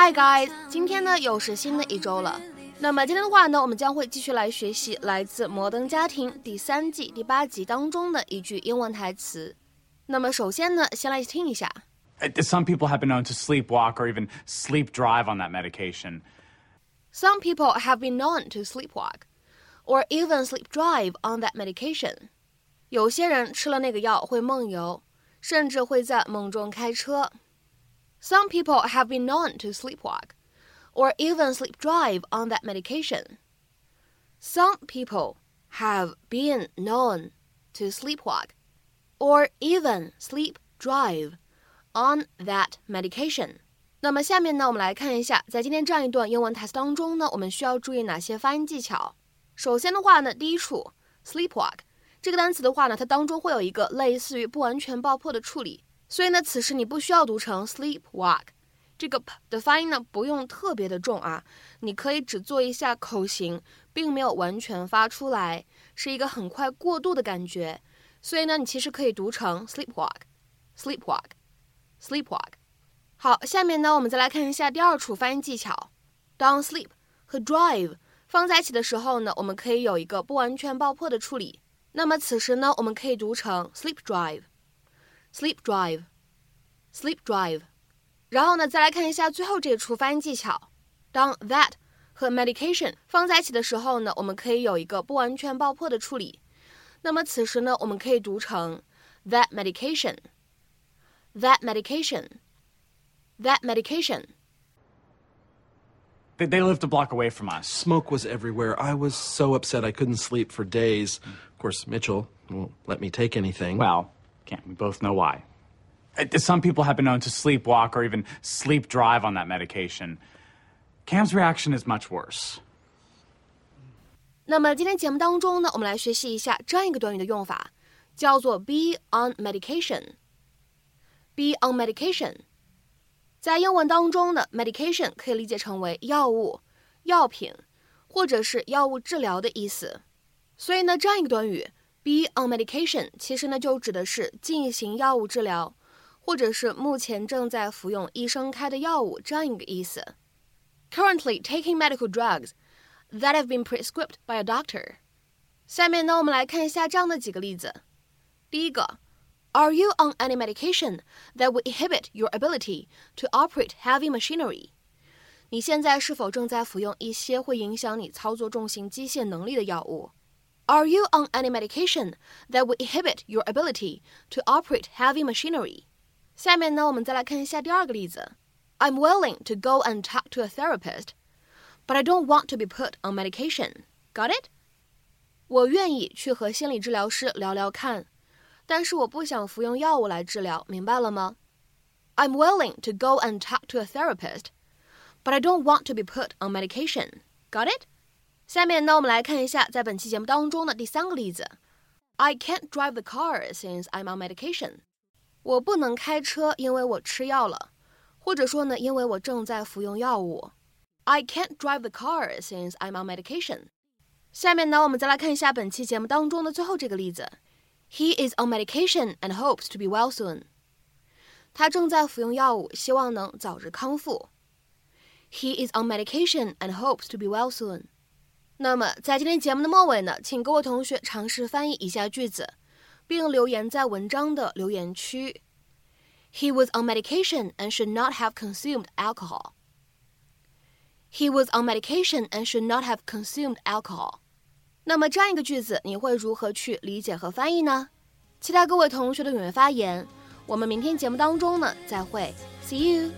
Hi guys， 今天呢又是新的一周了。那么今天的话呢，我们将会继续来学习来自《摩登家庭》第3季第8集当中的一句英文台词。那么首先呢，先来听一下。Some people have been known to sleepwalk or even sleep drive on that medication. Some people have been known to sleepwalk or even sleep drive on that medication. 有些人吃了那个药会梦游，甚至会在梦中开车。Some people have been known to sleepwalk or even sleep drive on that medication. Some people have been known to sleepwalk or even sleep drive on that medication. 那么下面呢，我们来看一下在今天这样一段英文台词当中呢，我们需要注意哪些发音技巧。首先的话呢，第一处 sleepwalk 这个单词的话呢，它当中会有一个类似于不完全爆破的处理，所以呢，此时你不需要读成 sleepwalk， 这个 p 的发音呢不用特别的重啊，你可以只做一下口型，并没有完全发出来，是一个很快过渡的感觉。所以呢，你其实可以读成 sleepwalk。好，下面呢，我们再来看一下第二处发音技巧。当 sleep 和 drive 放在一起的时候呢，我们可以有一个不完全爆破的处理。那么此时呢，我们可以读成 sleep drive。然后呢，再来看一下最后这处发音技巧。当 that 和 medication 放在一起的时候呢，我们可以有一个不完全爆破的处理。那么此时呢，我们可以读成 that medication. They lived a block away from us. Smoke was everywhere. I was so upset I couldn't sleep for days. Of course, Mitchell won't let me take anything. Well.We both know why. Some people have been known to sleepwalk or even sleep drive on that medication. Cam's reaction is much worse. 那么今天节目当中呢，我们来学习一下这样一个短语的用法，叫做 be on medication. Be on medication. 在英文当中呢 medication 可以理解成为药物、药品或者是药物治疗的意思。所以呢，这样一个短语Be on medication 其实呢就指的是进行药物治疗，或者是目前正在服用医生开的药物这样一个意思。Currently taking medical drugs that have been prescribed by a doctor. 下面呢，我们来看一下这样的几个例子。第一个 ，Are you on any medication that would inhibit your ability to operate heavy machinery? 你现在是否正在服用一些会影响你操作重型机械能力的药物？Are you on any medication that would inhibit your ability to operate heavy machinery? 下面呢，我们再来看一下第二个例子。I'm willing to go and talk to a therapist, but I don't want to be put on medication. Got it? 我愿意去和心理治疗师聊聊看，但是我不想服用药物来治疗，明白了吗？ I'm willing to go and talk to a therapist, but I don't want to be put on medication. Got it?下面呢，我们来看一下在本期节目当中的第3个例子。I can't drive the car since I'm on medication. 我不能开车，因为我吃药了，或者说呢，因为我正在服用药物。I can't drive the car since I'm on medication. 下面呢，我们再来看一下本期节目当中的最后这个例子。He is on medication and hopes to be well soon. 他正在服用药物，希望能早日康复。He is on medication and hopes to be well soon.那么在今天节目的末尾呢，请各位同学尝试翻译一下句子，并留言在文章的留言区。He was on medication and should not have consumed alcohol. He was on medication and should not have consumed alcohol. 那么这样一个句子，你会如何去理解和翻译呢？期待各位同学的踊跃发言。我们明天节目当中呢，再会。See you!